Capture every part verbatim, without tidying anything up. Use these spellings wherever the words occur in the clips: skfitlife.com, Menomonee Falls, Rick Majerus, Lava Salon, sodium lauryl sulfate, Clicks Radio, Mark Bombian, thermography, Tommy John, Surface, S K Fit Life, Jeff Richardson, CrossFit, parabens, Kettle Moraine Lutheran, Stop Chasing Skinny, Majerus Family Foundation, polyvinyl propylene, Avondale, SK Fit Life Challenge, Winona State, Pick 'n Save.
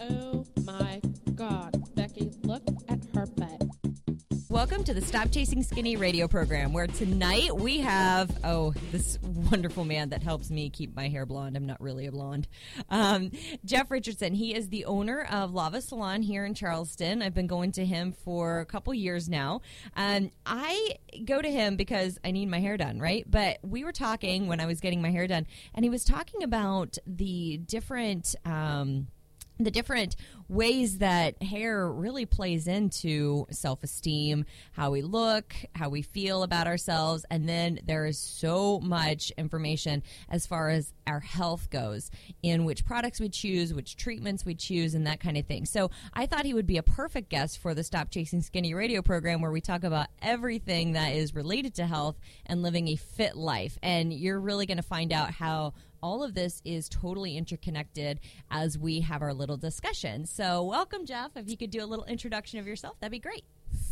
Oh my God, Becky, look at her butt. Welcome to the Stop Chasing Skinny radio program, where tonight we have, oh, this wonderful man that helps me keep my hair blonde. I'm not really a blonde. Um, Jeff Richardson. He is the owner of Lava Salon here in Charleston. I've been going to him for a couple years now. Um, I go to him because I need my hair done, right? But we were talking when I was getting my hair done, and he was talking about the different... Um, the different ways that hair really plays into self-esteem, how we look, how we feel about ourselves, and then there is so much information as far as our health goes, in which products we choose, which treatments we choose, and that kind of thing. So I thought he would be a perfect guest for the Stop Chasing Skinny radio program, where we talk about everything that is related to health and living a fit life. And you're really going to find out how all of this is totally interconnected as we have our little discussion. So welcome, Jeff. If you could do a little introduction of yourself, that'd be great.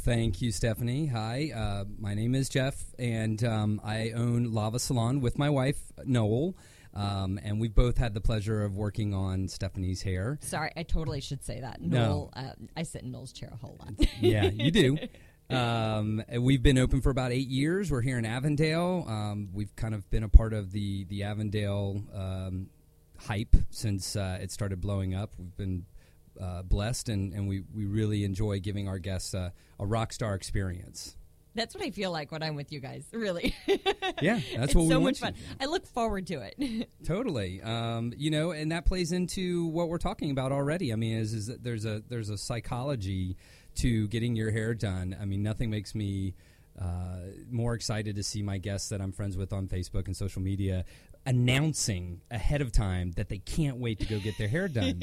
Thank you, Stephanie. Hi, uh, my name is Jeff, and um, I own Lava Salon with my wife, Noel. Um, and we've both had the pleasure of working on Stephanie's hair. Sorry, I totally should say that. Noel, no. uh, I sit in Noel's chair a whole lot. Yeah, you do. Um, we've been open for about eight years. We're here in Avondale. Um, we've kind of been a part of the, the Avondale um, hype since uh, it started blowing up. We've been uh, blessed, and, and we, we really enjoy giving our guests uh, a rock star experience. That's what I feel like when I'm with you guys, really. Yeah, that's what we so want. It's so much fun. I look forward to it. Totally. Um, you know, and that plays into what we're talking about already. I mean, is, is that there's a there's a psychology to getting your hair done. I mean, nothing makes me uh, more excited to see my guests that I'm friends with on Facebook and social media announcing ahead of time that they can't wait to go get their hair done.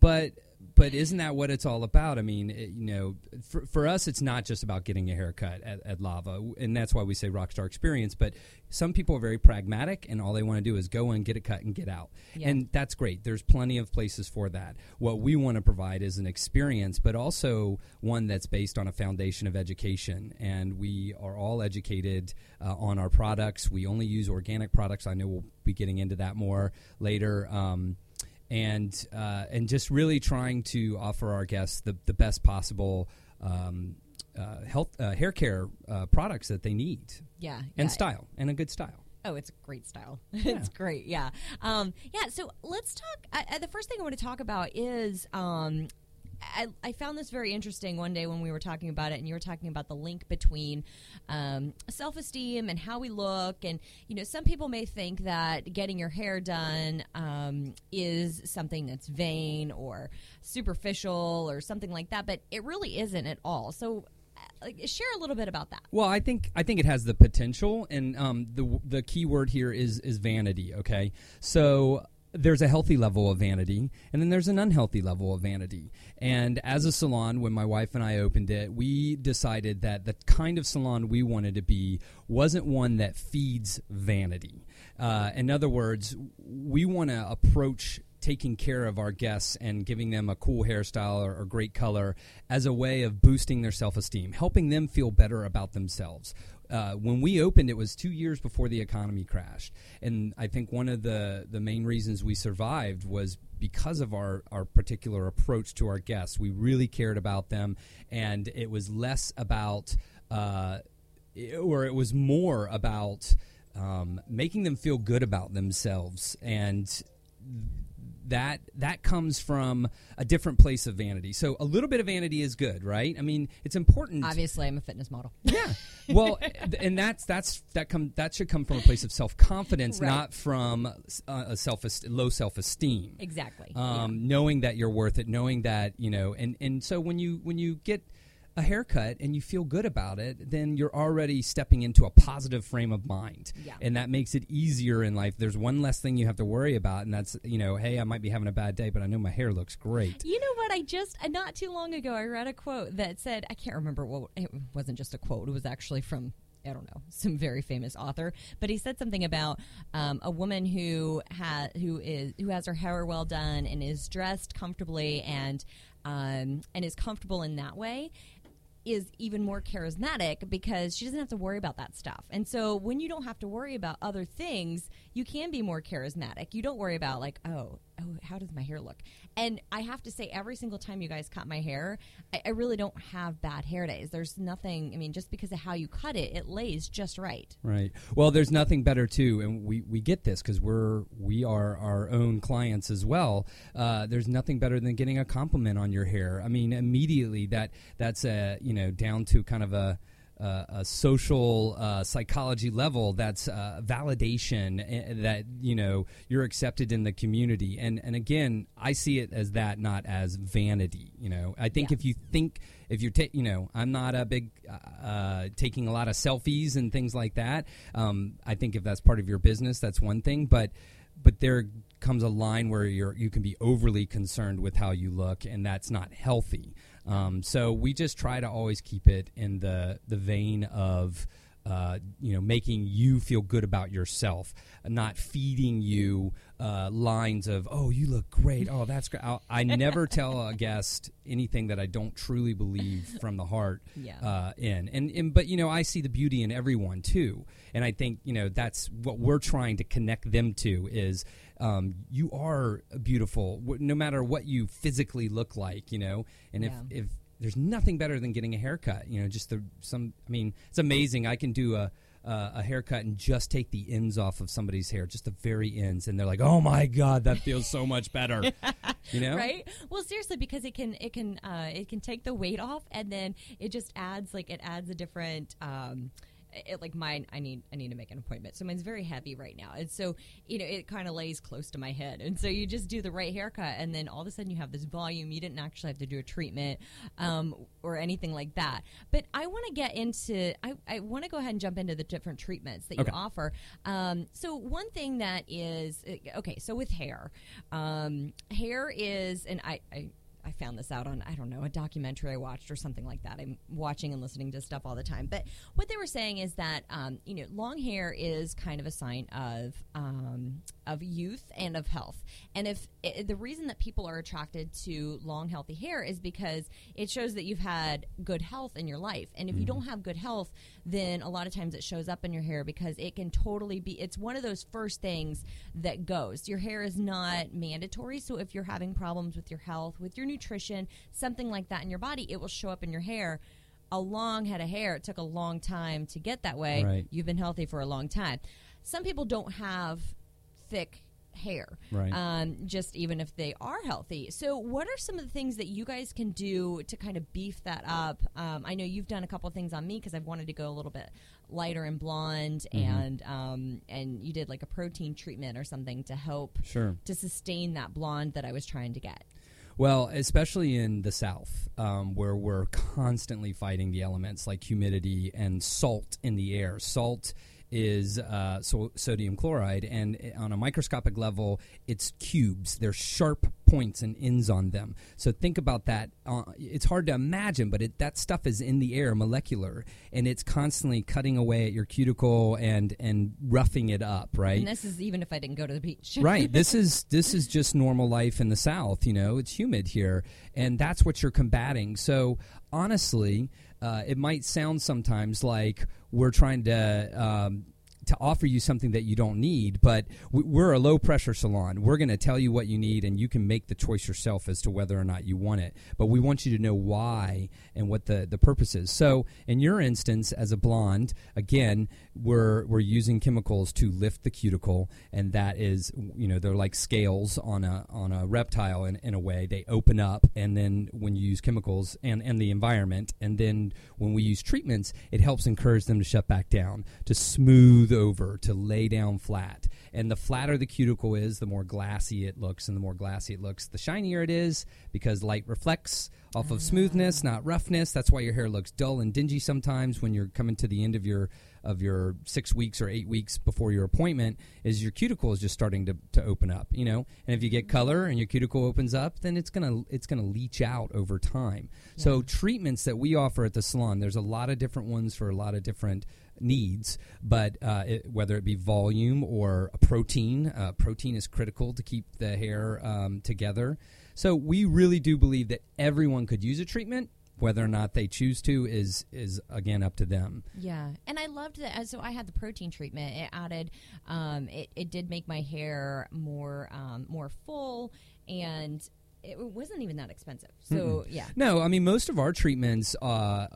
But... But isn't that what it's all about? I mean, it, you know, for, for us, it's not just about getting a haircut at, at Lava, and that's why we say rockstar experience. But some people are very pragmatic, and all they want to do is go in, get a cut, and get out. Yeah. And that's great. There's plenty of places for that. What we want to provide is an experience, but also one that's based on a foundation of education. And we are all educated uh, on our products. We only use organic products. I know we'll be getting into that more later. Um And uh, and just really trying to offer our guests the, the best possible um, uh, health uh, hair care uh, products that they need. Yeah, and yeah. Style and a good style. Oh, it's a great style. Yeah. It's great. Yeah, um, yeah. So let's talk. Uh, the first thing I want to talk about is. Um, I, I found this very interesting one day when we were talking about it, and you were talking about the link between um, self-esteem and how we look. And, you know, some people may think that getting your hair done um, is something that's vain or superficial or something like that, but it really isn't at all. So uh, share a little bit about that. Well, I think I think it has the potential, and um, the, the key word here is, is vanity, okay? So... There's a healthy level of vanity, and then there's an unhealthy level of vanity. And as a salon, when my wife and I opened it, we decided that the kind of salon we wanted to be wasn't one that feeds vanity. Uh, in other words, we want to approach taking care of our guests and giving them a cool hairstyle or, or great color as a way of boosting their self-esteem, helping them feel better about themselves. Uh, when we opened, it was two years before the economy crashed. And I think one of the, the main reasons we survived was because of our, our particular approach to our guests. We really cared about them, and it was less about uh, – or it was more about um, making them feel good about themselves. And that that comes from a different place of vanity. So a little bit of vanity is good, right? I mean, it's important. Obviously, I'm a fitness model. Yeah. Well, and that's that's that come that should come from a place of self-confidence, right? Not from uh, a self low self-esteem. Exactly. Um, yeah. Knowing that you're worth it, knowing that, you know, and, and so when you when you get a haircut and you feel good about it, then you're already stepping into a positive frame of mind. Yeah. And that makes it easier in life. There's one less thing you have to worry about, and that's, you know, hey, I might be having a bad day, but I know my hair looks great. You know what? I just, not too long ago, I read a quote that said, I can't remember what, it wasn't just a quote, it was actually from, I don't know, some very famous author, but he said something about um, a woman who has who is who has her hair well done and is dressed comfortably and um, and is comfortable in that way is even more charismatic because she doesn't have to worry about that stuff. And so when you don't have to worry about other things, you can be more charismatic. You don't worry about like, oh, oh, how does my hair look? And I have to say, every single time you guys cut my hair, I, I really don't have bad hair days. There's nothing, I mean, just because of how you cut it, it lays just right. Right. Well, there's nothing better, too, and we, we get this because we're, we are our own clients as well. Uh, there's nothing better than getting a compliment on your hair. I mean, immediately that that's, a, you know, down to kind of a... Uh, a social uh, psychology level that's uh, validation that, you know, you're accepted in the community. And and again, I see it as that, not as vanity. You know, I think yeah. if you think if you're, ta- you know, I'm not a big uh, taking a lot of selfies and things like that. Um, I think if that's part of your business, that's one thing. But but there comes a line where you're you can be overly concerned with how you look, and that's not healthy. Um, so we just try to always keep it in the, the vein of, uh, you know, making you feel good about yourself, not feeding you uh, lines of, oh, you look great. Oh, that's great. I'll, I never tell a guest anything that I don't truly believe from the heart yeah. uh, in. And, and but, you know, I see the beauty in everyone, too. And I think, you know, that's what we're trying to connect them to is Um, you are beautiful, no matter what you physically look like, you know. And yeah. if, if there's nothing better than getting a haircut, you know, just the some. I mean, it's amazing. I can do a uh, a haircut and just take the ends off of somebody's hair, just the very ends, and they're like, "Oh my God, that feels so much better." You know, right? Well, seriously, because it can it can uh, it can take the weight off, and then it just adds like it adds a different. Um, It, like mine, I need I need to make an appointment. So mine's very heavy right now. And so, you know, it kind of lays close to my head. And so you just do the right haircut, and then all of a sudden you have this volume. You didn't actually have to do a treatment um, or anything like that. But I want to get into, I, I want to go ahead and jump into the different treatments that okay. you offer. Um, so one thing that is, okay, so with hair. Um, hair is, and I, I I found this out on, I don't know, a documentary I watched or something like that. I'm watching and listening to stuff all the time. But what they were saying is that, um, you know, long hair is kind of a sign of um, of youth and of health. And if it, the reason that people are attracted to long, healthy hair is because it shows that you've had good health in your life. And if mm. you don't have good health, then a lot of times it shows up in your hair because it can totally be, it's one of those first things that goes. Your hair is not mandatory. So if you're having problems with your health, with your new nutrition, something like that in your body, it will show up in your hair. A long head of hair, it took a long time to get that way. Right. You've been healthy for a long time. Some people don't have thick hair, right. um, just even if they are healthy. So what are some of the things that you guys can do to kind of beef that up? Um, I know you've done a couple of things on me because I've wanted to go a little bit lighter and blonde, mm-hmm. and um, and you did like a protein treatment or something to help sure. to sustain that blonde that I was trying to get. Well, especially in the South, um, where we're constantly fighting the elements like humidity and salt in the air. Salt is uh, so- sodium chloride, and on a microscopic level, it's cubes. They're sharp points and ends on them. So think about that. Uh, it's hard to imagine, but it, that stuff is in the air, molecular, and it's constantly cutting away at your cuticle and and roughing it up, right? And this is even if I didn't go to the beach. Right. This is this is just normal life in the South. You know, it's humid here, and that's what you're combating. So honestly, uh, it might sound sometimes like we're trying to um, to offer you something that you don't need, but we're a low-pressure salon. We're going to tell you what you need, and you can make the choice yourself as to whether or not you want it. But we want you to know why and what the, the purpose is. So in your instance, as a blonde, again, we're we're using chemicals to lift the cuticle, and that is, you know, they're like scales on a on a reptile in, in a way. They open up, and then when you use chemicals and, and the environment, and then when we use treatments, it helps encourage them to shut back down, to smooth over, to lay down flat. And the flatter the cuticle is, the more glassy it looks, and the more glassy it looks, the shinier it is, because light reflects off of smoothness, not roughness. That's why your hair looks dull and dingy sometimes when you're coming to the end of your of your six weeks or eight weeks before your appointment, is your cuticle is just starting to, to open up, you know. And if you get color and your cuticle opens up, then it's gonna it's gonna leach out over time. Yeah. So treatments that we offer at the salon, there's a lot of different ones for a lot of different needs, but uh, it, whether it be volume or a protein, uh, protein is critical to keep the hair um, together. So we really do believe that everyone could use a treatment. whether or not they choose to is, is again, up to them. Yeah. And I loved that. So I had the protein treatment. It added, um, it, it did make my hair more, um, more full, and it wasn't even that expensive. So, mm-hmm. yeah. No, I mean, most of our treatments, uh,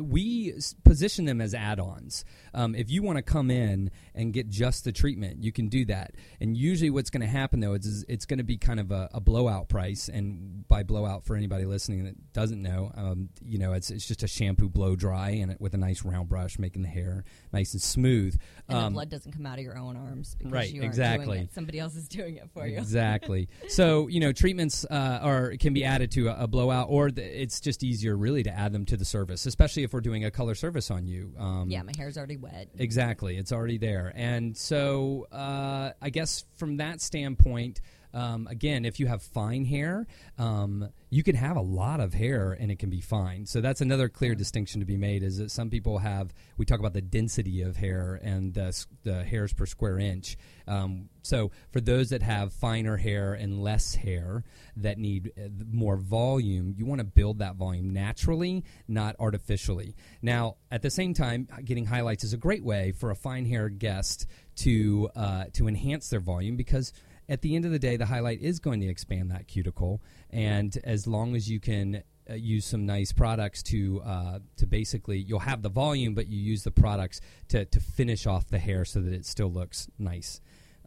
we position them as add-ons. Um, if you want to come in and get just the treatment, you can do that. And usually what's going to happen, though, is it's going to be kind of a, a blowout price. And by blowout, for anybody listening that doesn't know, um, you know, it's it's just a shampoo blow-dry and it, with a nice round brush, making the hair nice and smooth. And um, the blood doesn't come out of your own arms because right, you aren't exactly. doing it. Somebody else is doing it for you. Exactly. So, you know, treatments... Uh, Uh, or it can be added to a, a blowout, or th- it's just easier really to add them to the service, especially if we're doing a color service on you. Um, yeah, my hair's already wet. Exactly. It's already there. And so uh, I guess from that standpoint, um, again, if you have fine hair, um, you can have a lot of hair and it can be fine. So that's another clear distinction to be made, is that some people have, we talk about the density of hair and the, the hairs per square inch. Um, so for those that have finer hair and less hair that need more volume, you want to build that volume naturally, not artificially. Now, at the same time, getting highlights is a great way for a fine hair guest to, uh, to enhance their volume, because at the end of the day, the highlight is going to expand that cuticle, and as long as you can uh, use some nice products to uh, to basically, you'll have the volume, but you use the products to, to finish off the hair so that it still looks nice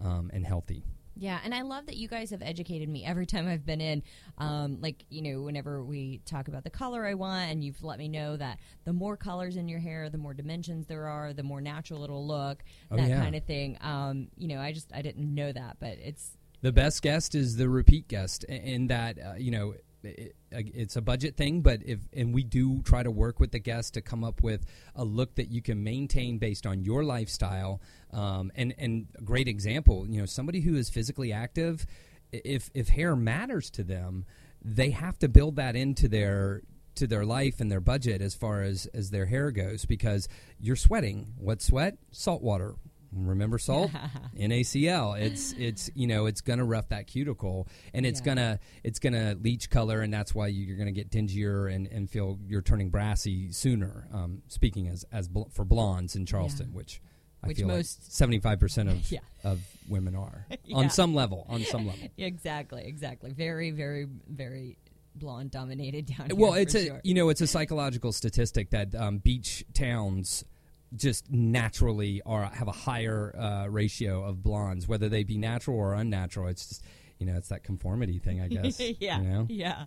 um, and healthy. Yeah, and I love that you guys have educated me every time I've been in. Um, like, you know, whenever we talk about the color I want, and you've let me know that the more colors in your hair, the more dimensions there are, the more natural it'll look, oh, that yeah. kind of thing. Um, you know, I just, I didn't know that, but it's... The best guest is the repeat guest, in that, uh, you know... It, it's a budget thing, but if and we do try to work with the guests to come up with a look that you can maintain based on your lifestyle. Um, and and a great example, you know, somebody who is physically active, if if hair matters to them, they have to build that into their to their life and their budget as far as as their hair goes, because you're sweating. What sweat? Salt water. Remember salt? N A C L. It's it's you know, it's gonna rough that cuticle, and it's yeah. gonna it's gonna leach color, and that's why you're gonna get dingier and, and feel you're turning brassy sooner. Um, speaking as as bl- for blondes in Charleston, yeah. which I which feel most seventy-five percent of yeah. of women are yeah. on some level. On some level, exactly, exactly. Very, very, very. Blonde dominated down here. Well, it's a sure. you know it's a psychological statistic that um, beach towns just naturally are have a higher uh, ratio of blondes, whether they be natural or unnatural. It's just, you know, it's that conformity thing, I guess. yeah, you know? yeah,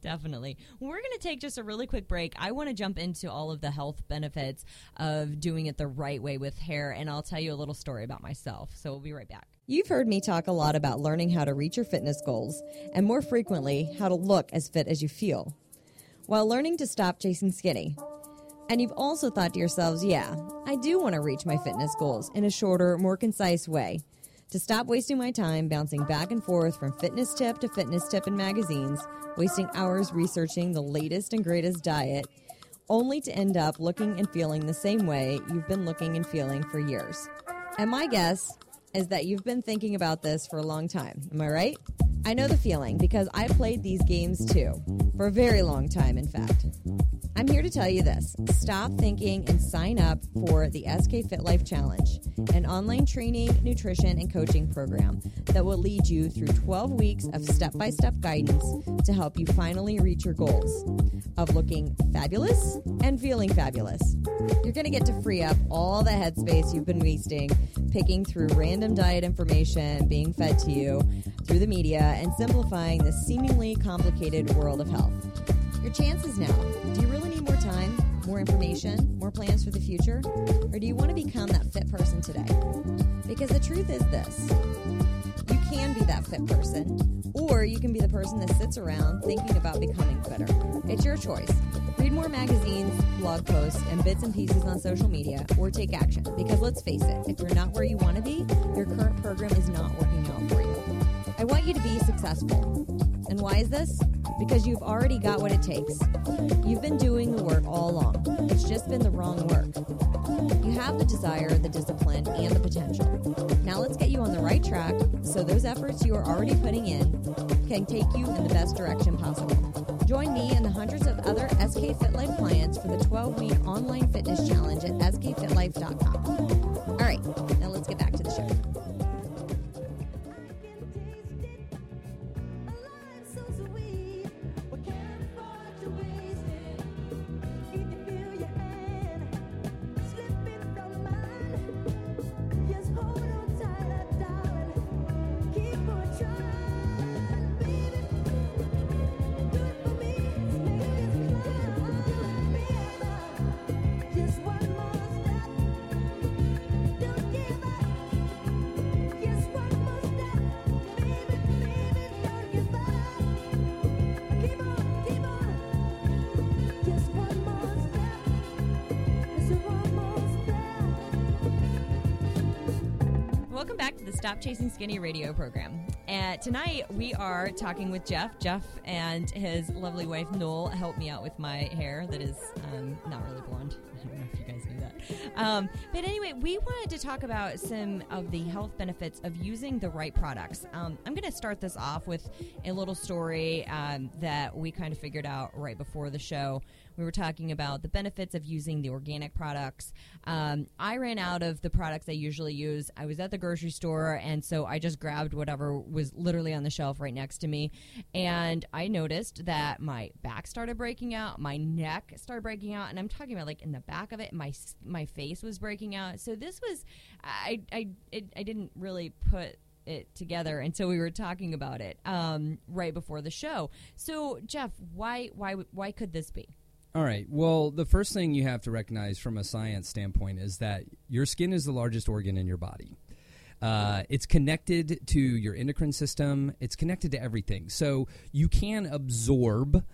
definitely. We're going to take just a really quick break. I want to jump into all of the health benefits of doing it the right way with hair, and I'll tell you a little story about myself. So we'll be right back. You've heard me talk a lot about learning how to reach your fitness goals, and more frequently, how to look as fit as you feel, while learning to stop chasing skinny. And you've also thought to yourselves, yeah, I do want to reach my fitness goals in a shorter, more concise way, to stop wasting my time bouncing back and forth from fitness tip to fitness tip in magazines, wasting hours researching the latest and greatest diet, only to end up looking and feeling the same way you've been looking and feeling for years. And my guess is that you've been thinking about this for a long time. Am I right? I know the feeling, because I played these games too, for a very long time, in fact. I'm here to tell you this. Stop thinking and sign up for the S K Fit Life Challenge, an online training, nutrition, and coaching program that will lead you through twelve weeks of step-by-step guidance to help you finally reach your goals of looking fabulous and feeling fabulous. You're going to get to free up all the headspace you've been wasting picking through random diet information being fed to you through the media, and simplifying the seemingly complicated world of health. Your chances now. Do you really need more time, more information, more plans for the future? Or do you want to become that fit person today? Because the truth is this. You can be that fit person, or you can be the person that sits around thinking about becoming fitter. It's your choice. Read more magazines, blog posts, and bits and pieces on social media, or take action. Because let's face it, if you're not where you want to be, your current program is not working out for you. I want you to be successful. And why is this? Because you've already got what it takes. You've been doing the work all along. It's just been the wrong work. You have the desire, the discipline, and the potential. Now let's get you on the right track so those efforts you are already putting in can take you in the best direction possible. Join me and the hundreds of other S K Fit Life clients for the twelve-week online fitness challenge at S K fit life dot com. All right, now let's get back to the Stop Chasing Skinny radio program. And tonight we are talking with Jeff. Jeff and his lovely wife Noel helped me out with my hair that is um, not really blonde. I don't know if you guys knew that. Um, but anyway, we wanted to talk about some of the health benefits of using the right products. Um, I'm going to start this off with a little story um, that we kind of figured out right before the show. We were talking about the benefits of using the organic products. Um, I ran out of the products I usually use. I was at the grocery store, and so I just grabbed whatever was literally on the shelf right next to me. And I noticed that my back started breaking out, my neck started breaking out, and I'm talking about like in the back of it, my my face was breaking out. So this was, I I it, I didn't really put it together until we were talking about it um, right before the show. So Jeff, why why why could this be? All right. Well, the first thing you have to recognize from a science standpoint is that your skin is the largest organ in your body. Uh, it's connected to your endocrine system. It's connected to everything. So you can absorb,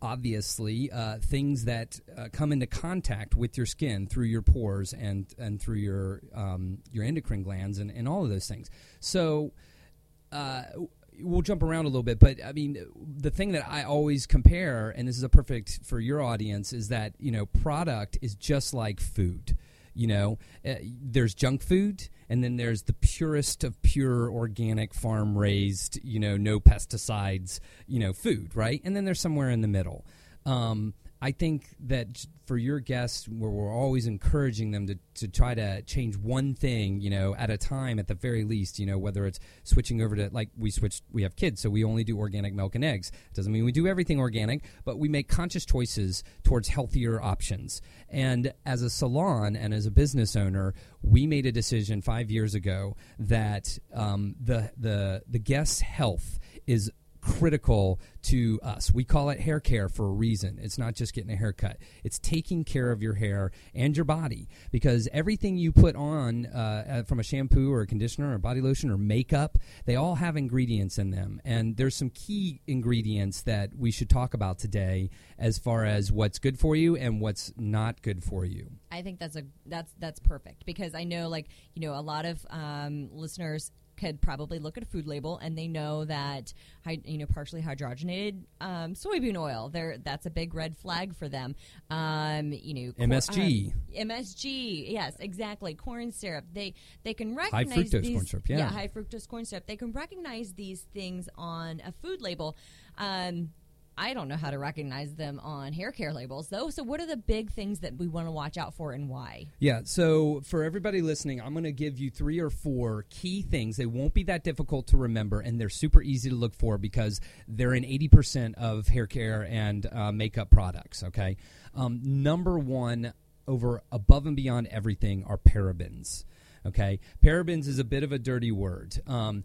obviously, uh, things that uh, come into contact with your skin through your pores and, and through your um, your endocrine glands and, and all of those things. So uh, we'll jump around a little bit, but I mean, the thing that I always compare, and this is a perfect for your audience, is that, you know, product is just like food. You know, uh, there's junk food, and then there's the purest of pure organic farm raised, you know, no pesticides, you know, food, right? And then there's somewhere in the middle. Um, I think that for your guests, where we're always encouraging them to, to try to change one thing, you know, at a time at the very least, you know, whether it's switching over to, like we switched, we have kids, so we only do organic milk and eggs. It doesn't mean we do everything organic, but we make conscious choices towards healthier options. And as a salon and as a business owner, we made a decision five years ago that um, the, the, the guest's health is critical to us. We call it hair care for a reason. It's not just getting a haircut. It's taking care of your hair and your body, because everything you put on uh, from a shampoo or a conditioner or a body lotion or makeup, they all have ingredients in them. And there's some key ingredients that we should talk about today as far as what's good for you and what's not good for you. I think that's a that's that's perfect, because I know, like, you know, a lot of um, listeners could probably look at a food label and they know that, you know, partially hydrogenated um, soybean oil, there that's a big red flag for them. Um, you know, M S G, um, M S G, yes, exactly. Corn syrup. They they can recognize high fructose these, corn syrup. Yeah. yeah, high fructose corn syrup. They can recognize these things on a food label. Um, I don't know how to recognize them on hair care labels, though. So what are the big things that we want to watch out for and why? Yeah, so for everybody listening, I'm going to give you three or four key things. They won't be that difficult to remember, and they're super easy to look for because they're in eighty percent of hair care and uh, makeup products, okay? Um, number one, over above and beyond everything, are parabens, okay? Parabens is a bit of a dirty word. Um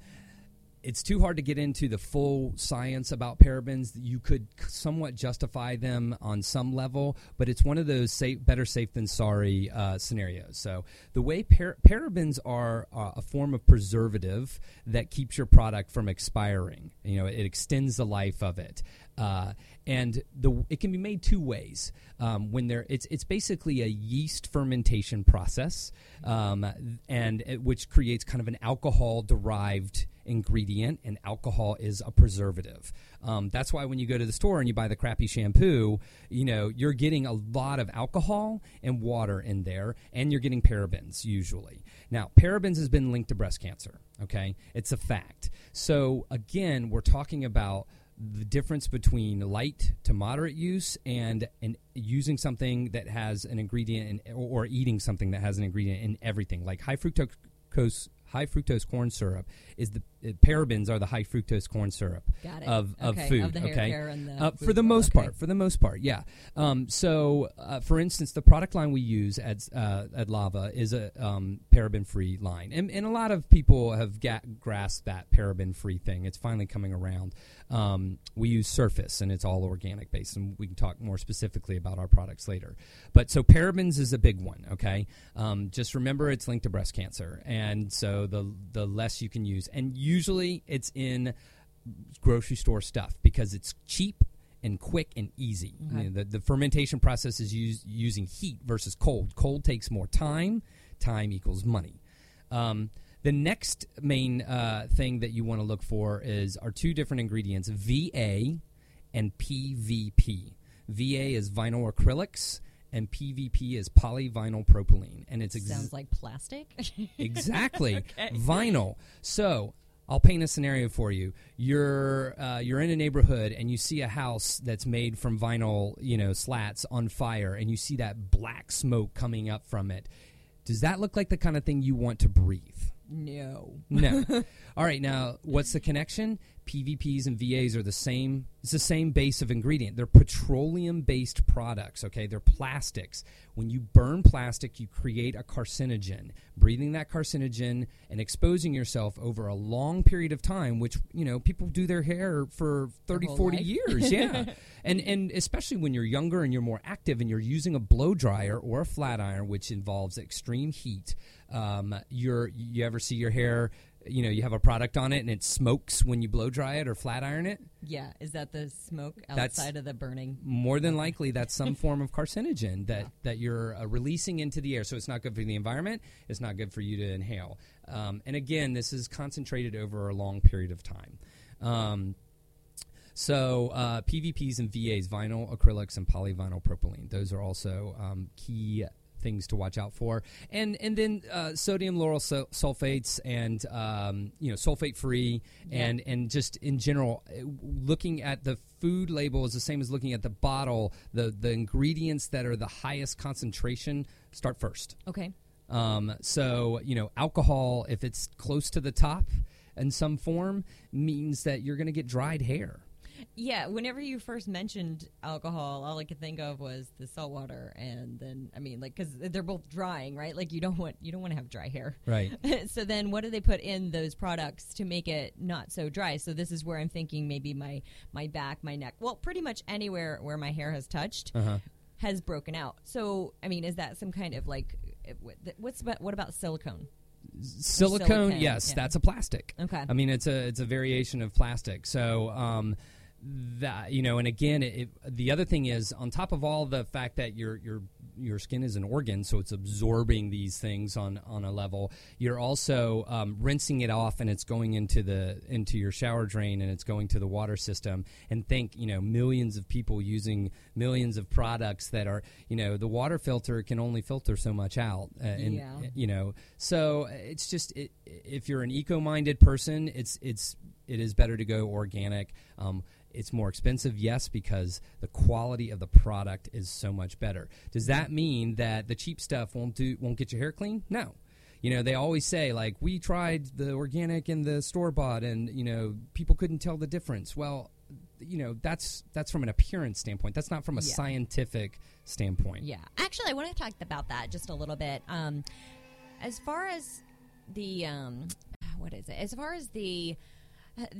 It's too hard to get into the full science about parabens. You could somewhat justify them on some level, but it's one of those safe, better safe than sorry uh, scenarios. So the way par- parabens are uh, a form of preservative that keeps your product from expiring. You know, it extends the life of it. Uh, and the, it can be made two ways. Um, when there, it's it's basically a yeast fermentation process, um, and it, which creates kind of an alcohol-derived ingredient, and alcohol is a preservative. Um, that's why when you go to the store and you buy the crappy shampoo, you know, you're getting a lot of alcohol and water in there, and you're getting parabens usually. Now, parabens has been linked to breast cancer, okay? It's a fact. So, again, we're talking about the difference between light to moderate use and, and using something that has an ingredient in, or eating something that has an ingredient in everything. Like high fructose high fructose corn syrup is the uh, parabens are the high fructose corn syrup of of okay. food. Of the hair okay, care and the uh, food for the most okay. part. For the most part, yeah. Um, so, uh, for instance, the product line we use at uh, at Lava is a um, paraben-free line, and and a lot of people have ga- grasped that paraben-free thing. It's finally coming around. Um, we use Surface, and it's all organic based, and we can talk more specifically about our products later. But so parabens is a big one. Okay, um, just remember it's linked to breast cancer, and so. The the less you can use, and usually it's in grocery store stuff because it's cheap and quick and easy. Okay. You know, the, the fermentation process is use, using heat versus cold. Cold takes more time. Time equals money. Um, the next main uh, thing that you want to look for is are two different ingredients: V A and P V P. V A is vinyl acrylics. And P V P is polyvinyl propylene. And it's ex- Sounds like plastic? Exactly. Okay. Vinyl. So I'll paint a scenario for you. You're uh, you're in a neighborhood and you see a house that's made from vinyl, you know, slats on fire, and you see that black smoke coming up from it. Does that look like the kind of thing you want to breathe? No. No. All right. Now, what's the connection? P V Ps and V As are the same. It's the same base of ingredient. They're petroleum-based products, okay? They're plastics. When you burn plastic, you create a carcinogen. Breathing that carcinogen and exposing yourself over a long period of time, which, you know, people do their hair for thirty, forty life. Years. Yeah. and and especially when you're younger and you're more active and you're using a blow dryer or a flat iron, which involves extreme heat, um, you're you ever see your hair... You know, you have a product on it and it smokes when you blow dry it or flat iron it. Yeah. Is that the smoke outside that's, of the burning? More than likely, that's some form of carcinogen that, yeah. that you're uh, releasing into the air. So it's not good for the environment. It's not good for you to inhale. Um, and again, this is concentrated over a long period of time. Um, so uh, P V Ps and V As, vinyl acrylics and polyvinyl propylene, those are also um, key things to watch out for, and and then uh, sodium lauryl so- sulfates and um, you know sulfate free, yeah. and and just in general, looking at the food label is the same as looking at the bottle. The the ingredients that are the highest concentration start first. Okay. Um. So you know, alcohol, if it's close to the top in some form, means that you're going to get dried hair. Yeah, whenever you first mentioned alcohol, all I could think of was the salt water, and then I mean, like, because they're both drying, right? Like, you don't want you don't want to have dry hair, right? So then, what do they put in those products to make it not so dry? So this is where I'm thinking maybe my my back, my neck, well, pretty much anywhere where my hair has touched uh-huh. has broken out. So I mean, is that some kind of like what's about, what about silicone? Silicone, silicone yes, yeah. That's a plastic. Okay, I mean, it's a it's a variation of plastic. So. um That, you know, and again, it, it, the other thing is, on top of all the fact that your your your skin is an organ, so it's absorbing these things on, on a level. You're also um, rinsing it off, and it's going into the into your shower drain, and it's going to the water system. And think, you know, millions of people using millions of products that are, you know, the water filter can only filter so much out, uh, and yeah. you know, so it's just it, if you're an eco-minded person, it's it's it is better to go organic. Um, It's more expensive, yes, because the quality of the product is so much better. Does that mean that the cheap stuff won't do won't get your hair clean? No. You know, they always say, like, we tried the organic and the store-bought, and, you know, people couldn't tell the difference. Well, you know, that's that's from an appearance standpoint. That's not from a yeah. scientific standpoint. Yeah. Actually, I want to talk about that just a little bit. Um, as far as the um, – what is it? As far as the –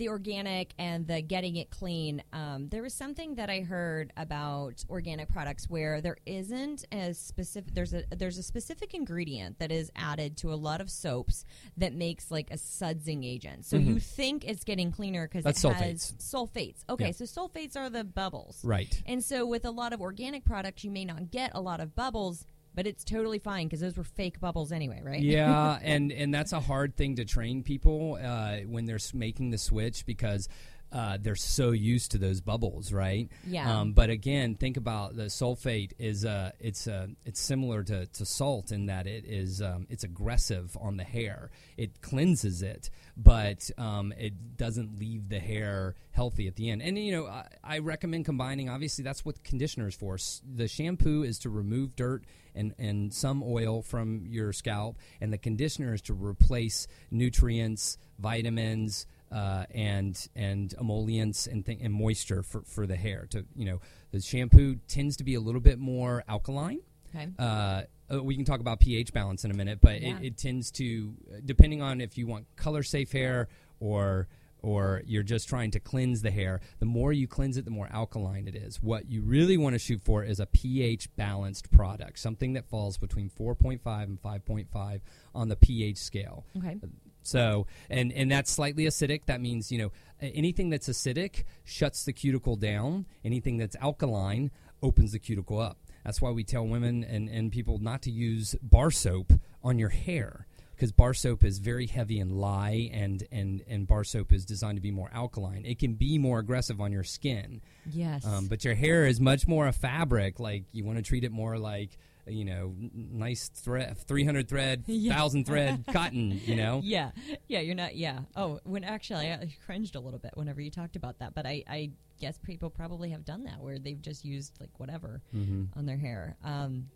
the organic and the getting it clean, um, there was something that I heard about organic products where there isn't as specific, there's a there's a specific ingredient that is added to a lot of soaps that makes like a sudsing agent. So mm-hmm. you think it's getting cleaner because it sulfates. has sulfates. Okay, yeah. So sulfates are the bubbles. Right. And so with a lot of organic products, you may not get a lot of bubbles, But it's totally fine because those were fake bubbles anyway, right? Yeah, and, and that's a hard thing to train people uh, when they're making the switch because uh, they're so used to those bubbles, right? Yeah. Um, but again, think about the sulfate is uh, it's uh, it's similar to, to salt in that it is um, it's aggressive on the hair. It cleanses it, but um, it doesn't leave the hair healthy at the end. And, you know, I, I recommend combining. Obviously, that's what conditioner is for. The shampoo is to remove dirt and, and some oil from your scalp, and the conditioner is to replace nutrients, vitamins, Uh, and and emollients and th- and moisture for, for the hair. To you know, the shampoo tends to be a little bit more alkaline. Okay. Uh, we can talk about pH balance in a minute, but yeah. it, it tends to, depending on if you want color safe hair or or you're just trying to cleanse the hair. The more you cleanse it, the more alkaline it is. What you really want to shoot for is a pH balanced product, something that falls between four point five and five point five on the pH scale. Okay. So, and, and that's slightly acidic. That means, you know, anything that's acidic shuts the cuticle down. Anything that's alkaline opens the cuticle up. That's why we tell women and, and people not to use bar soap on your hair, because bar soap is very heavy in lye, and, and, and bar soap is designed to be more alkaline. It can be more aggressive on your skin. Yes. Um, but your hair is much more a fabric. Like, you want to treat it more like, you know, nice thread, three hundred thread, yeah. one thousand thread cotton, you know? Yeah. Yeah, you're not, yeah. Oh, when actually I cringed a little bit whenever you talked about that, but I, I guess people probably have done that where they've just used like whatever mm-hmm. on their hair. Um,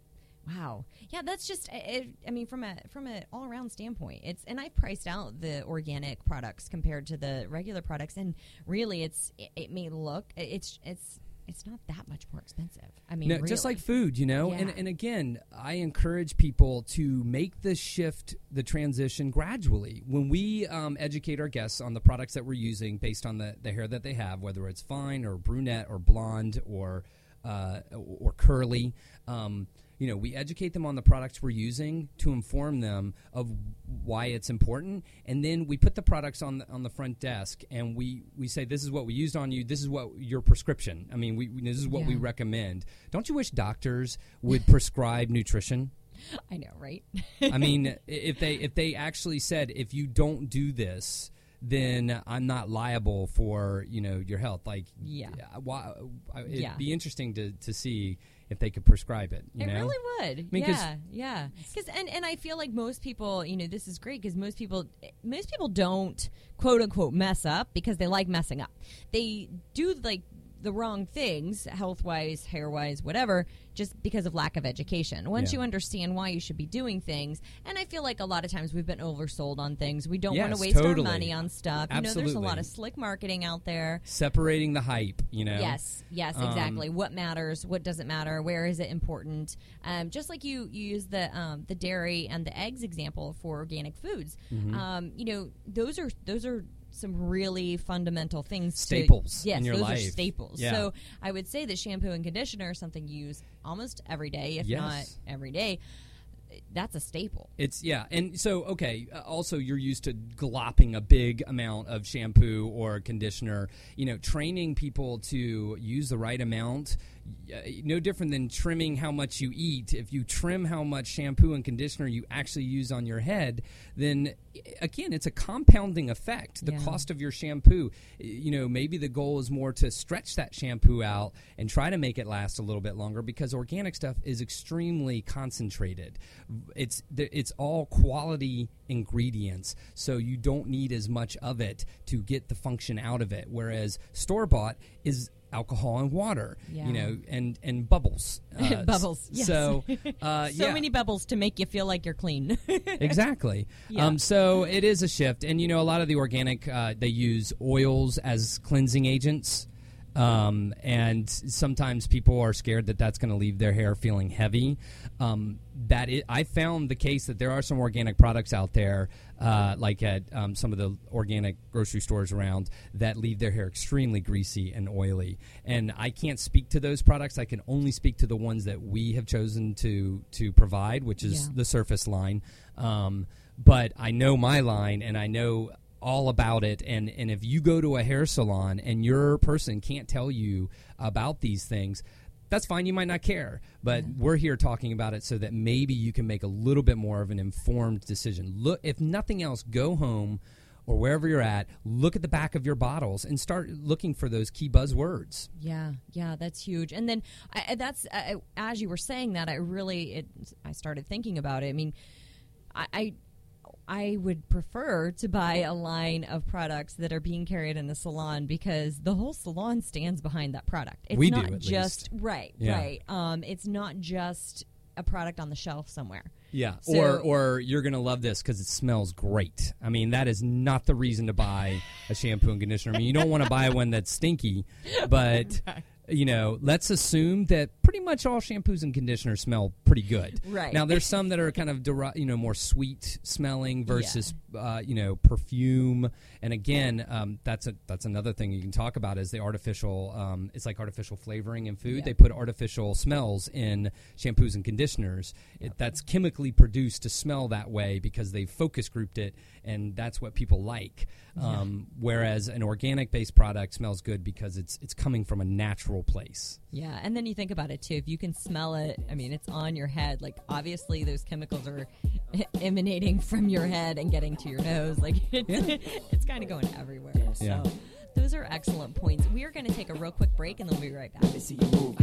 wow. Yeah, that's just, it, I mean, from a from an all-around standpoint, it's, and I priced out the organic products compared to the regular products, and really it's, it, it may look, it's, it's, it's not that much more expensive. I mean, no, really. Just like food, you know? Yeah. And, and again, I encourage people to make the shift, the transition gradually. When we um, educate our guests on the products that we're using based on the, the hair that they have, whether it's fine or brunette or blonde or uh, or curly, um, you know, we educate them on the products we're using to inform them of why it's important. And then we put the products on the, on the front desk, and we, we say, this is what we used on you. This is what your prescription. I mean, we, we this is what yeah. we recommend. Don't you wish doctors would prescribe nutrition? I know, right? I mean, if they if they actually said, if you don't do this, then I'm not liable for, you know, your health. Like, yeah, why, it'd yeah. be interesting to, to see if they could prescribe it. You it know? Really would. I mean, yeah, yeah. Because and, and I feel like most people, you know, this is great because most people, most people don't quote unquote mess up because they like messing up. They do like the wrong things, health wise, hair wise, whatever, just because of lack of education. Once yeah. you understand why you should be doing things, and I feel like a lot of times we've been oversold on things. We don't yes, want to waste totally. our money on stuff. Absolutely. You know, there's a lot of slick marketing out there. Separating the hype, you know. Yes, yes, um, exactly. What matters? What doesn't matter? Where is it important? Um, just like you, you use the um, the dairy and the eggs example for organic foods. Mm-hmm. Um, you know, those are those are. some really fundamental things. Staples to, yes, in your those life. Yes, staples. Yeah. So I would say that shampoo and conditioner is something you use almost every day, if yes. not every day. That's a staple. It's yeah. And so, okay, uh, also you're used to glopping a big amount of shampoo or conditioner. You know, training people to use the right amount, uh, no different than trimming how much you eat. If you trim how much shampoo and conditioner you actually use on your head, then again, it's a compounding effect. The yeah. cost of your shampoo, you know, maybe the goal is more to stretch that shampoo out and try to make it last a little bit longer because organic stuff is extremely concentrated. It's it's all quality ingredients, so you don't need as much of it to get the function out of it, whereas store-bought is alcohol and water, yeah. you know, and, and bubbles. Uh, bubbles, yes. So, uh, so yeah. many bubbles to make you feel like you're clean. Exactly. Yeah. Um, so it is a shift. And, you know, a lot of the organic, uh, they use oils as cleansing agents. Um, and sometimes people are scared that that's going to leave their hair feeling heavy. Um, that it, I found the case that there are some organic products out there, uh, like at um, some of the organic grocery stores around, that leave their hair extremely greasy and oily. And I can't speak to those products. I can only speak to the ones that we have chosen to to provide, which is yeah. the Surface line. Um, but I know my line, and I know all about it, and and if you go to a hair salon and your person can't tell you about these things, that's fine. You might not care, but mm-hmm. we're here talking about it so that maybe you can make a little bit more of an informed decision. Look, if nothing else, go home or wherever you're at, look at the back of your bottles and start looking for those key buzzwords. Yeah, yeah, that's huge. And then I, that's I, as you were saying that, I really it, I started thinking about it. I mean, I, I I would prefer to buy a line of products that are being carried in the salon because the whole salon stands behind that product. It's we not do, at just least. right, yeah. right. Um, it's not just a product on the shelf somewhere. Yeah, so, or or you're going to love this because it smells great. I mean, that is not the reason to buy a shampoo and conditioner. I mean, you don't want to buy one that's stinky, but, you know, let's assume that pretty much all shampoos and conditioners smell pretty good. Right. Now, there's some that are kind of, deri- you know, more sweet smelling versus, yeah. uh, you know, perfume. And again, um, that's a, that's another thing you can talk about is the artificial, um, it's like artificial flavoring in food. Yeah. They put artificial smells in shampoos and conditioners. Yep. It, that's chemically produced to smell that way because they focus grouped it, and that's what people like. Um, yeah. Whereas an organic-based product smells good because it's it's coming from a natural place. Yeah, and then you think about it, too. If you can smell it, I mean, it's on your head. Like, obviously, those chemicals are emanating from your head and getting to your nose. Like, it's, yeah. it's kind of going everywhere. So yeah. those are excellent points. We are going to take a real quick break, and then we'll be right back. See you move.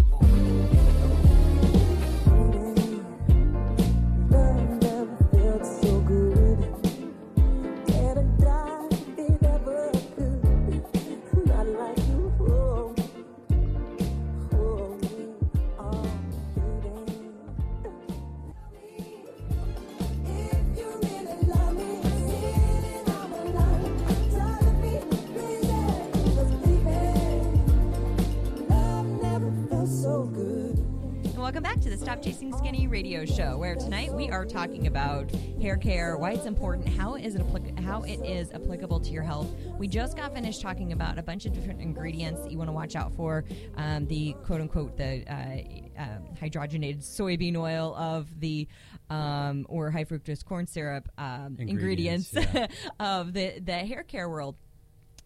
Welcome back to the Stop Chasing Skinny radio show, where tonight we are talking about hair care, why it's important, how is it applic- how it is applicable to your health. We just got finished talking about a bunch of different ingredients that you want to watch out for, um, the quote-unquote the uh, uh, hydrogenated soybean oil of the um, or high fructose corn syrup um, ingredients, ingredients yeah. of the, the hair care world.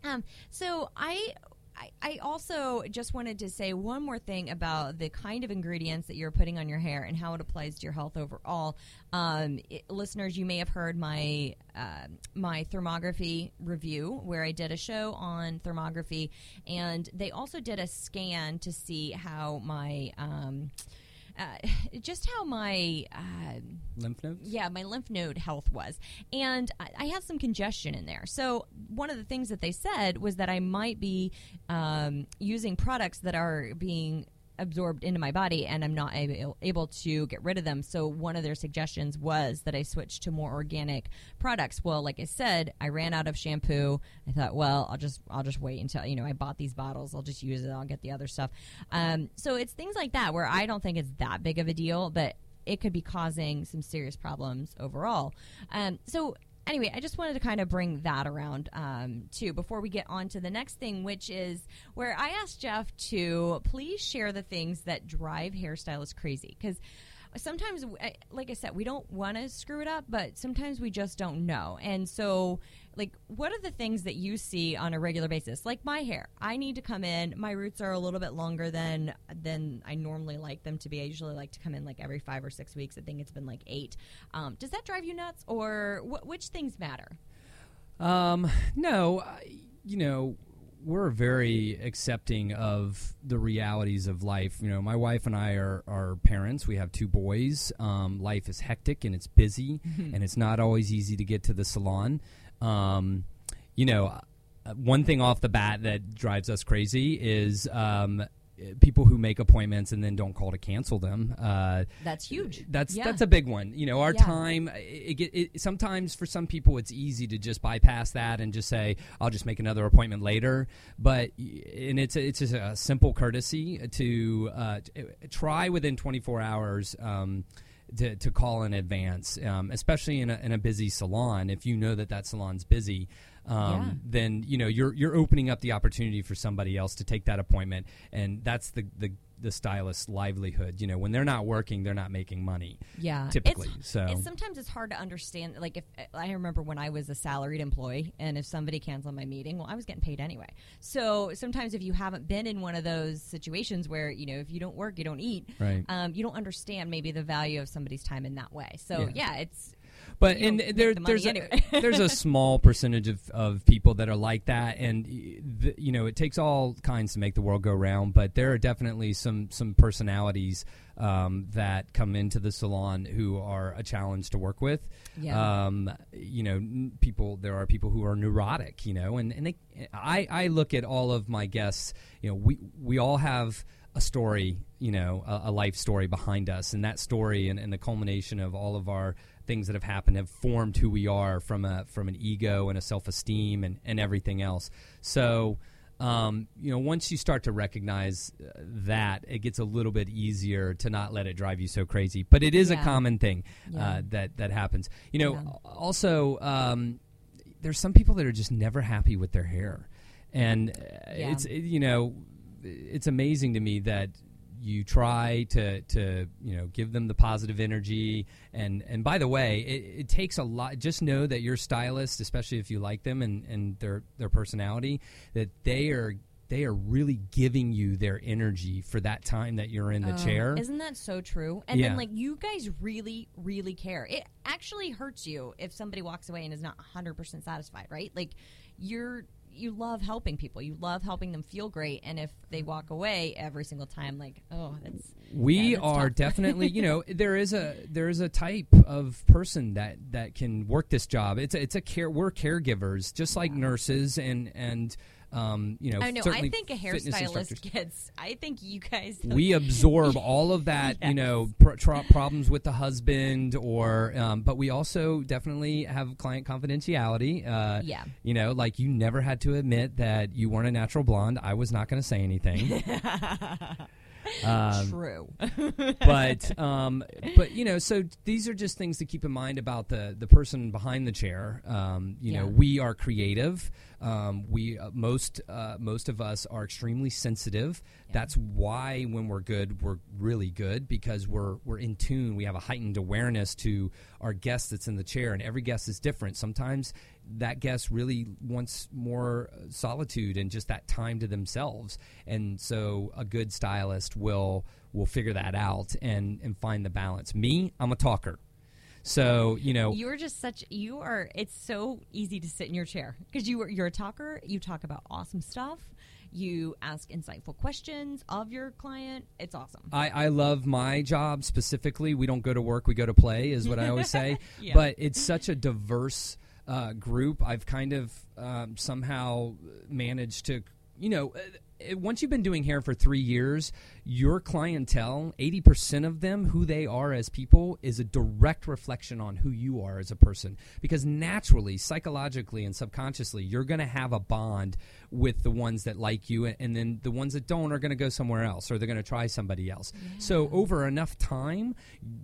Um, so I... I also just wanted to say one more thing about the kind of ingredients that you're putting on your hair and how it applies to your health overall. Um, it, listeners, you may have heard my uh, my thermography review where I did a show on thermography, and they also did a scan to see how my um, uh, just how my uh, lymph nodes, yeah, my lymph node health was, and I, I had some congestion in there. So one of the things that they said was that I might be um, using products that are being absorbed into my body, and I'm not able, able to get rid of them. So one of their suggestions was that I switch to more organic products. Well, like I said, I ran out of shampoo. I thought, well, I'll just I'll just wait until, you know, I bought these bottles. I'll just use it. I'll get the other stuff. Um, so it's things like that where I don't think it's that big of a deal, but it could be causing some serious problems overall. Um, so. Anyway, I just wanted to kind of bring that around, um, too, before we get on to the next thing, which is where I asked Jeff to please share the things that drive hairstylists crazy. Because sometimes, like I said, we don't want to screw it up, but sometimes we just don't know. And so, like, what are the things that you see on a regular basis? Like my hair. I need to come in. My roots are a little bit longer than than I normally like them to be. I usually like to come in, like, every five or six weeks. I think it's been, like, eight. Um, does that drive you nuts? Or wh- which things matter? Um, no. I, you know, we're very accepting of the realities of life. You know, my wife and I are, are parents. We have two boys. Um, life is hectic, and it's busy, and it's not always easy to get to the salon. Um, you know, uh, one thing off the bat that drives us crazy is um, people who make appointments and then don't call to cancel them. Uh, that's huge. That's yeah. that's a big one. You know, our yeah. time, it, it, it, sometimes for some people it's easy to just bypass that and just say, I'll just make another appointment later. But, and it's, it's just a simple courtesy to uh, try within twenty-four hours um To, to call in advance, um, especially in a, in a busy salon. If you know that that salon's busy, um, yeah. then you know you're you're opening up the opportunity for somebody else to take that appointment, and that's the the the stylist's livelihood. You know, when they're not working, they're not making money. Yeah, typically. It's, so it's, sometimes it's hard to understand. Like, if I remember when I was a salaried employee, and if somebody canceled my meeting, well, I was getting paid anyway. So sometimes if you haven't been in one of those situations where, you know, if you don't work, you don't eat. Right. Um, you don't understand maybe the value of somebody's time in that way. So yeah, yeah it's. But and there, the there's anyway. a, there's a small percentage of, of people that are like that, and the, you know, it takes all kinds to make the world go round. But there are definitely some some personalities um, that come into the salon who are a challenge to work with. Yeah. Um, you know, people there are people who are neurotic. You know, and and they, I I look at all of my guests. You know, we we all have a story. You know, a, a life story behind us, and that story and, and the culmination of all of our things that have happened have formed who we are from a from an ego and a self-esteem and, and everything else. So, um, you know, once you start to recognize that, it gets a little bit easier to not let it drive you so crazy. But it is yeah. a common thing yeah. uh, that, that happens. You know, yeah. also, um, there's some people that are just never happy with their hair. And yeah. it's, it, you know, it's amazing to me that you try to, to, you know, give them the positive energy. And, and by the way, it, it takes a lot. Just know that your stylist, especially if you like them and, and their, their personality, that they are they are really giving you their energy for that time that you're in the oh, chair. Isn't that so true? And yeah. then, like, you guys really, really care. It actually hurts you if somebody walks away and is not one hundred percent satisfied, right? Like, you're... you love helping people. You love helping them feel great. And if they walk away every single time, like, oh, that's we yeah, that's are tough. Definitely, you know, there is a there is a type of person that, that can work this job. It's a, it's a care. We're caregivers, just yeah. like nurses and and. Um, you know, I know. I think a hairstylist gets. I think you guys. We absorb all of that. Yes. You know, pro- tra- problems with the husband, or um, but we also definitely have client confidentiality. Uh, yeah. You know, like, you never had to admit that you weren't a natural blonde. I was not going to say anything. Um, True. but, um, but you know, so these are just things to keep in mind about the, the person behind the chair. Um, you yeah. know, we are creative. Um, we, uh, most, uh, most of us are extremely sensitive. Yeah. That's why when we're good, we're really good, because we're, we're in tune. We have a heightened awareness to our guest that's in the chair, and every guest is different. Sometimes that guest really wants more solitude and just that time to themselves. And so a good stylist will will figure that out and, and find the balance. Me, I'm a talker. So, you know, you're just such you are. It's so easy to sit in your chair because you are you're a talker. You talk about awesome stuff. You ask insightful questions of your client. It's awesome. I, I love my job specifically. We don't go to work. We go to play is what I always say. yeah. But it's such a diverse Uh, group. I've kind of um, somehow managed to, you know, uh, once you've been doing hair for three years, your clientele, eighty percent of them, who they are as people, is a direct reflection on who you are as a person. Because naturally, psychologically and subconsciously, you're going to have a bond with the ones that like you, and then the ones that don't are going to go somewhere else, or they're going to try somebody else. Yeah. So over enough time,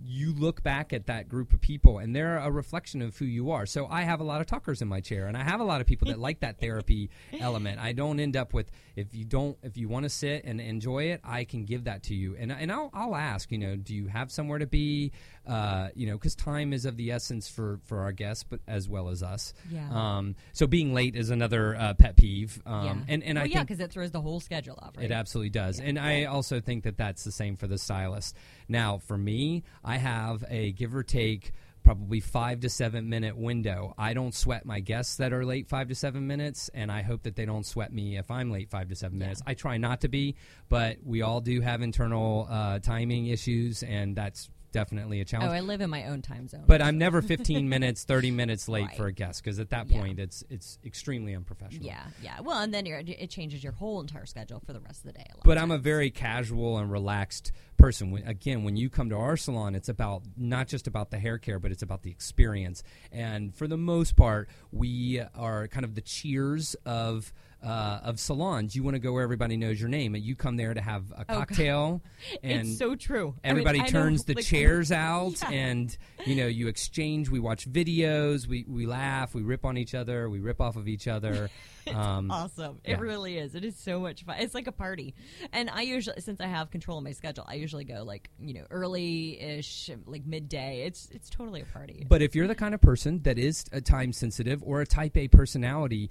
you look back at that group of people, and they're a reflection of who you are. So I have a lot of talkers in my chair, and I have a lot of people that like that therapy element. I don't end up with, if you don't, if you want to sit and enjoy it, I can give that to you. And and I'll, I'll ask, you know, do you have somewhere to be? Uh, you know, because time is of the essence for, for our guests, but as well as us. Yeah. Um, so being late is another uh, pet peeve. Um, yeah. And, and well, I yeah, because it throws the whole schedule off, right? It absolutely does. Yeah. And yeah. I also think that that's the same for the stylist. Now, for me, I have a give or take probably five to seven minute window. I don't sweat my guests that are late five to seven minutes, and I hope that they don't sweat me if I'm late five to seven yeah. minutes. I try not to be, but we all do have internal uh, timing issues, and that's definitely a challenge. Oh, I live in my own time zone. But so. I'm never fifteen minutes, thirty minutes late right. for a guest, because at that yeah. point it's it's extremely unprofessional. Yeah, yeah. Well, and then you're, it changes your whole entire schedule for the rest of the day. A lot but I'm a very casual and relaxed person. When, again, when you come to our salon, it's about not just about the hair care, but it's about the experience. And for the most part, we are kind of the cheers of uh, of salons, you want to go where everybody knows your name, and you come there to have a cocktail. Oh, and it's so true. Everybody I mean, turns know, the like, chairs out, yeah. and you know, you exchange. We watch videos. We we laugh. We rip on each other. We rip off of each other. It's um, awesome. Yeah. It really is. It is so much fun. It's like a party. And I usually, since I have control of my schedule, I usually go like you know early-ish, like midday. It's it's totally a party. But if you're the kind of person that is a time sensitive or a type A personality,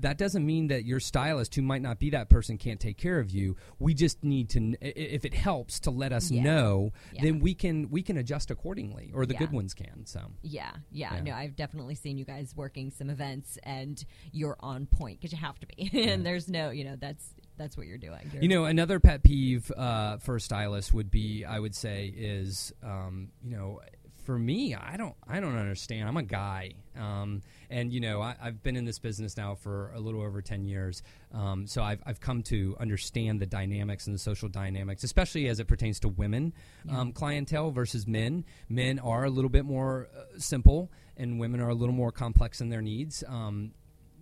that doesn't mean that your stylist, who might not be that person, can't take care of you. We just need to, if it helps, to let us yeah. know. Yeah. Then we can we can adjust accordingly, or the yeah. good ones can. So yeah, yeah, yeah. No, I've definitely seen you guys working some events, and you're on point because you have to be. And yeah. there's no, you know, that's that's what you're doing. You're you know, another pet peeve uh, for a stylist would be, I would say, is um, you know. For me, I don't I don't understand. I'm a guy. Um, and, you know, I, I've been in this business now for a little over ten years. Um, so I've, I've come to understand the dynamics and the social dynamics, especially as it pertains to women yeah. um, clientele versus men. Men are a little bit more uh, simple, and women are a little more complex in their needs. Um,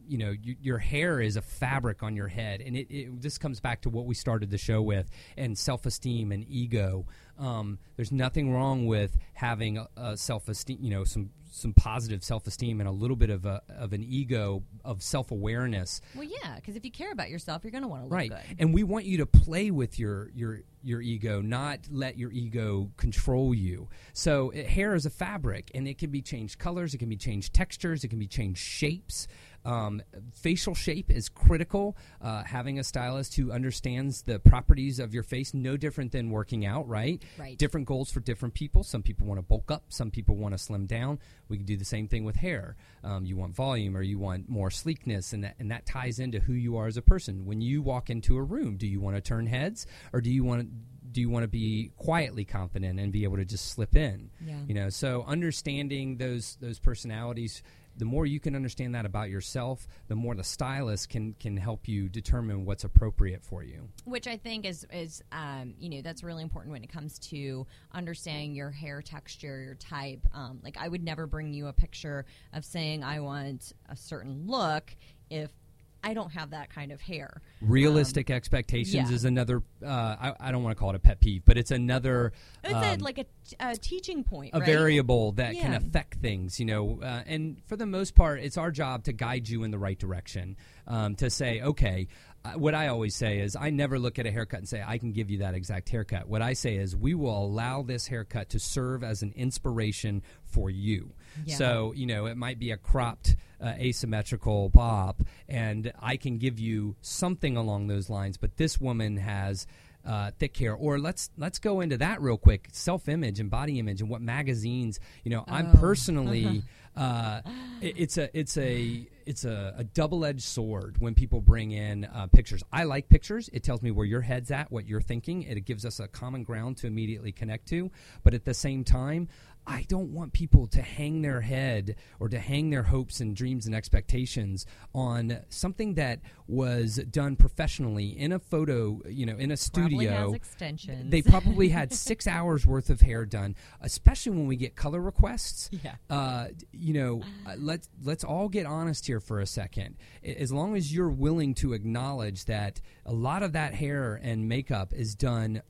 you know, you, your hair is a fabric on your head. And it, it this comes back to what we started the show with, and self-esteem and ego. Um, there's nothing wrong with having a, a self-esteem, you know, some, some positive self-esteem and a little bit of a, of an ego of self-awareness. Well, yeah, because if you care about yourself, you're going to want to look right. good. And we want you to play with your, your, your ego, not let your ego control you. So it, hair is a fabric, and it can be changed colors. It can be changed textures. It can be changed shapes. Um, facial shape is critical. Uh, having a stylist who understands the properties of your face, no different than working out, right? Right. Different goals for different people. Some people want to bulk up. Some people want to slim down. We can do the same thing with hair. Um, you want volume, or you want more sleekness, and that, and that ties into who you are as a person. When you walk into a room, do you want to turn heads, or do you want to do you want to be quietly confident and be able to just slip in? Yeah. You know, so understanding those those personalities. The more you can understand that about yourself, the more the stylist can can help you determine what's appropriate for you. Which I think is, is um, you know, that's really important when it comes to understanding your hair texture, your type. Um, like, I would never bring you a picture of saying I want a certain look if I don't have that kind of hair. Realistic um, expectations yeah. is another, uh, I, I don't want to call it a pet peeve, but it's another. It's um, a, like a, a teaching point, A right? variable that yeah. can affect things, you know. Uh, and for the most part, it's our job to guide you in the right direction, um, to say, okay, uh, what I always say is I never look at a haircut and say, I can give you that exact haircut. What I say is we will allow this haircut to serve as an inspiration for you. Yeah. So, you know, it might be a cropped, Uh, asymmetrical bob, and I can give you something along those lines, but this woman has uh, thick hair. Or let's let's go into that real quick, self-image and body image and what magazines, you know, oh. I'm personally, uh, it, it's a it's a it's a, a double-edged sword when people bring in uh, pictures. I like pictures. It tells me where your head's at, what you're thinking. It gives us a common ground to immediately connect to, but at the same time, I don't want people to hang their head or to hang their hopes and dreams and expectations on something that was done professionally in a photo, you know, in a studio. Probably has extensions. They probably had six hours worth of hair done, especially when we get color requests. Yeah. Uh, you know, let's, let's all get honest here for a second. As long as you're willing to acknowledge that a lot of that hair and makeup is done.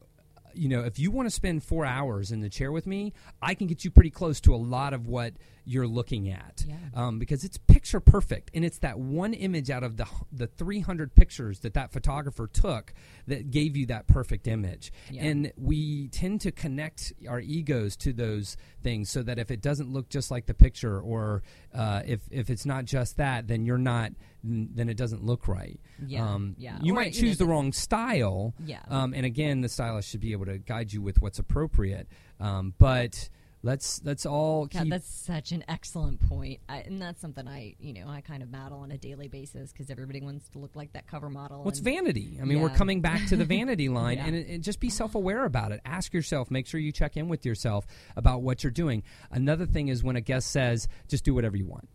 You know, if you want to spend four hours in the chair with me, I can get you pretty close to a lot of what you're looking at, yeah. um, because it's picture perfect, and it's that one image out of the the three hundred pictures that that photographer took that gave you that perfect image. Yeah. And we tend to connect our egos to those things, so that if it doesn't look just like the picture, or uh, if if it's not just that, then you're not. Then it doesn't look right. Yeah, um, yeah. You or, might choose you know, the wrong style. Yeah. Um, and again, the stylist should be able to guide you with what's appropriate. Um, but let's let's all. God, keep that's such an excellent point, I, and that's something I you know I kind of battle on a daily basis because everybody wants to look like that cover model. Well, it's vanity. I mean, yeah. we're coming back to the vanity line, yeah. and, it, and just be self-aware about it. Ask yourself. Make sure you check in with yourself about what you're doing. Another thing is when a guest says, "Just do whatever you want."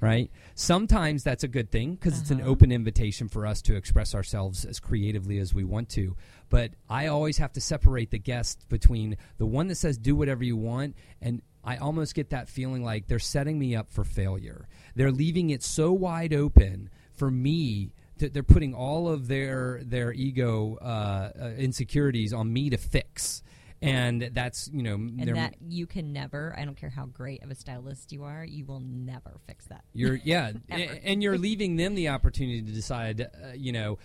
Right? Sometimes that's a good thing because uh-huh. it's an open invitation for us to express ourselves as creatively as we want to. But I always have to separate the guest between the one that says do whatever you want, and I almost get that feeling like they're setting me up for failure. They're leaving it so wide open for me they're putting all of their their ego uh, insecurities on me to fix. And that's, you know... And that you can never, I don't care how great of a stylist you are, you will never fix that. You're Yeah, and, and you're leaving them the opportunity to decide, uh, you know,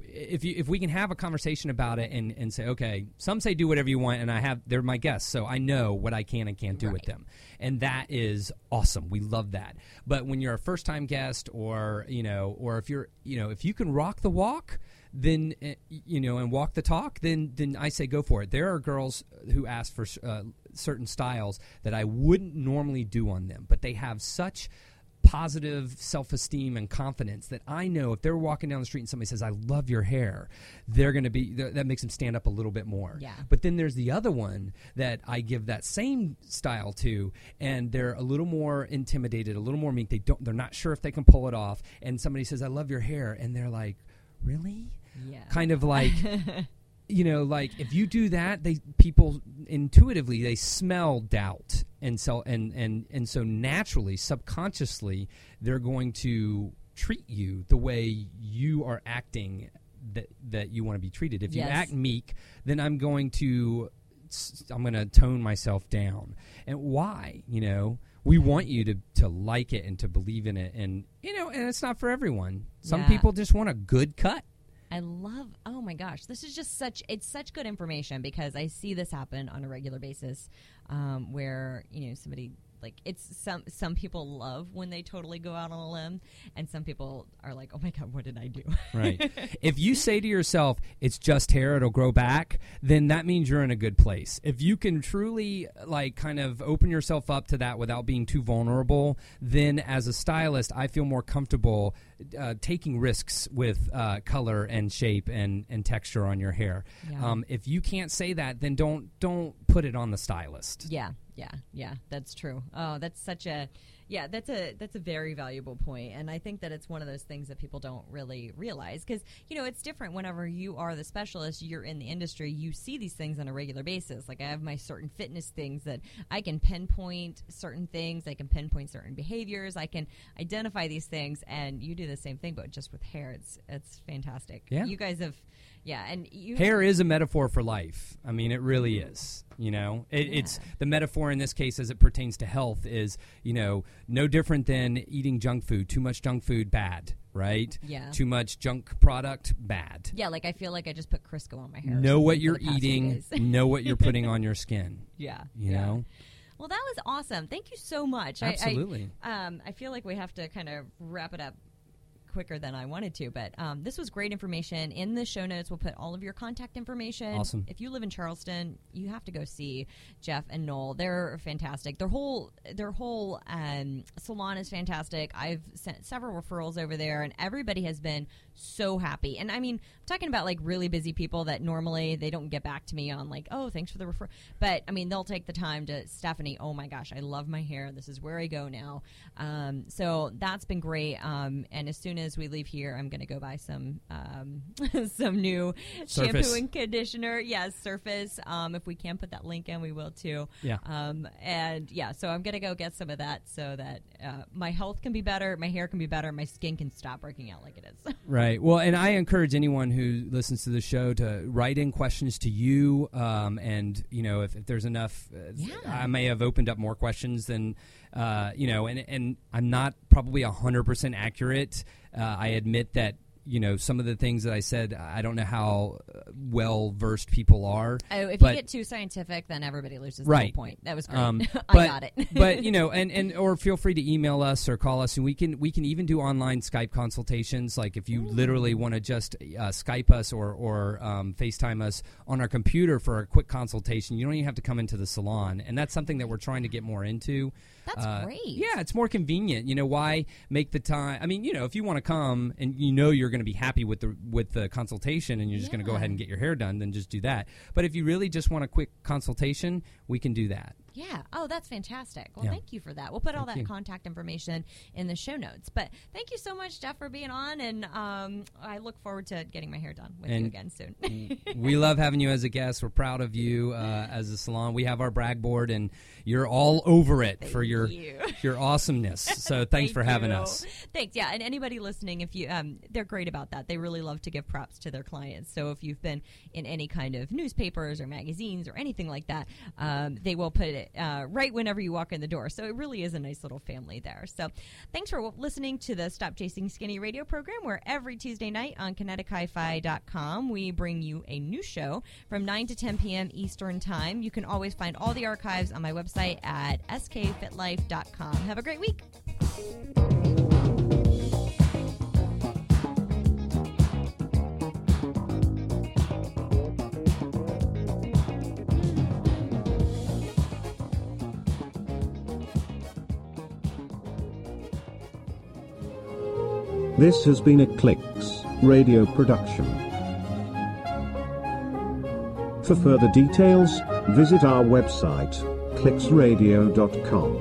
if you, if we can have a conversation about it and, and say, okay, some say do whatever you want, and I have, they're my guests, so I know what I can and can't do right. with them. And that is awesome. We love that. But when you're a first-time guest or, you know, or if you're, you know, if you can rock the walk... then, you know, and walk the talk, then then I say go for it. There are girls who ask for uh, certain styles that I wouldn't normally do on them, but they have such positive self-esteem and confidence that I know if they're walking down the street and somebody says, I love your hair, they're going to be, that makes them stand up a little bit more. Yeah. But then there's the other one that I give that same style to, and they're a little more intimidated, a little more meek. They don't, they're not sure if they can pull it off. And somebody says, I love your hair. And they're like, really? Yeah. Kind of like, you know, like if you do that, they people intuitively, they smell doubt. And so, and, and, and so naturally, subconsciously, they're going to treat you the way you are acting that, that you want to be treated. If yes. you act meek, then I'm going to, I'm going to tone myself down. And why, you know? We want you to, to like it and to believe in it. And, you know, and it's not for everyone. Some yeah. people just want a good cut. I love, oh my gosh, this is just such, it's such good information because I see this happen on a regular basis um, where, you know, somebody, like, it's some, some people love when they totally go out on a limb and some people are like, oh my God, what did I do? Right. If you say to yourself, it's just hair, it'll grow back, then that means you're in a good place. If you can truly, like, kind of open yourself up to that without being too vulnerable, then as a stylist, I feel more comfortable Uh, taking risks with uh, color and shape and, and texture on your hair. Yeah. Um, if you can't say that, then don't don't put it on the stylist. Yeah, yeah, yeah. That's true. Oh, that's such a yeah. That's a that's a very valuable point, and I think that it's one of those things that people don't really realize because you know it's different. Whenever you are the specialist, you're in the industry, you see these things on a regular basis. Like I have my certain fitness things that I can pinpoint certain things, I can pinpoint certain behaviors, I can identify these things, and you do the same thing but just with hair. It's it's fantastic. Yeah, you guys have yeah and you hair is a metaphor for life. I mean, it really is, you know. It, yeah. It's the metaphor in this case as it pertains to health is, you know, no different than eating junk food. Too much junk food, bad. Right? Yeah. Too much junk product, bad. Yeah, like I feel like I just put Crisco on my hair. Know what you're eating. Know what you're putting on your skin. Yeah. You yeah. know? Well, that was awesome. Thank you so much. Absolutely. I, I, um, I feel like we have to kind of wrap it up quicker than I wanted to, but um, this was great information. In the show notes, we'll put all of your contact information. Awesome. If you live in Charleston, you have to go see Jeff and Noel. They're fantastic. Their whole their whole um, salon is fantastic. I've sent several referrals over there, and everybody has been so happy. And I mean, I'm talking about like really busy people that normally they don't get back to me on like, oh, thanks for the referral. But I mean, they'll take the time to, Stephanie, oh my gosh, I love my hair. This is where I go now. Um, so that's been great. Um, and as soon as we leave here, I'm going to go buy some um, some new Surface shampoo and conditioner. Yes, Surface. Um, if we can put that link in, we will too. Yeah. Um, and yeah, so I'm going to go get some of that so that uh, my health can be better, my hair can be better, my skin can stop breaking out like it is. Right. Well, and I encourage anyone who listens to the show to write in questions to you. Um, and, you know, if, if there's enough, yeah. I may have opened up more questions than, uh, you know, and, and I'm not probably one hundred percent accurate. Uh, I admit that, you know, some of the things that I said, I don't know how well-versed people are. Oh, if but, you get too scientific, then everybody loses right. the whole point. That was great. Um, I but, got it. But, you know, and, and or feel free to email us or call us. And we can we can even do online Skype consultations. Like if you Ooh. literally want to just uh, Skype us or, or um, FaceTime us on our computer for a quick consultation, you don't even have to come into the salon. And that's something that we're trying to get more into. That's uh, great. Yeah, it's more convenient. You know, why make the time? I mean, you know, if you want to come and you know you're going to be happy with the with the consultation and you're just yeah. going to go ahead and get your hair done, then just do that. But if you really just want a quick consultation, we can do that. Yeah. Oh, that's fantastic. Well, yeah. thank you for that. We'll put thank all that you. contact information in the show notes. But thank you so much, Jeff, for being on. And um, I look forward to getting my hair done with and you again soon. We love having you as a guest. We're proud of you uh, as a salon. We have our brag board, and you're all over it thank for your you. your awesomeness. So thanks for having you. us. Thanks. Yeah. And anybody listening, if you um, they're great about that. They really love to give props to their clients. So if you've been in any kind of newspapers or magazines or anything like that, um, they will put it Uh, right whenever you walk in the door. So it really is a nice little family there. So thanks for listening to the Stop Chasing Skinny radio program, where every Tuesday night on kinetic hi fi dot com we bring you a new show from nine to ten p.m. Eastern Time. You can always find all the archives on my website at s k fit life dot com. Have a great week. This has been a Clicks Radio production. For further details, visit our website, clicks radio dot com.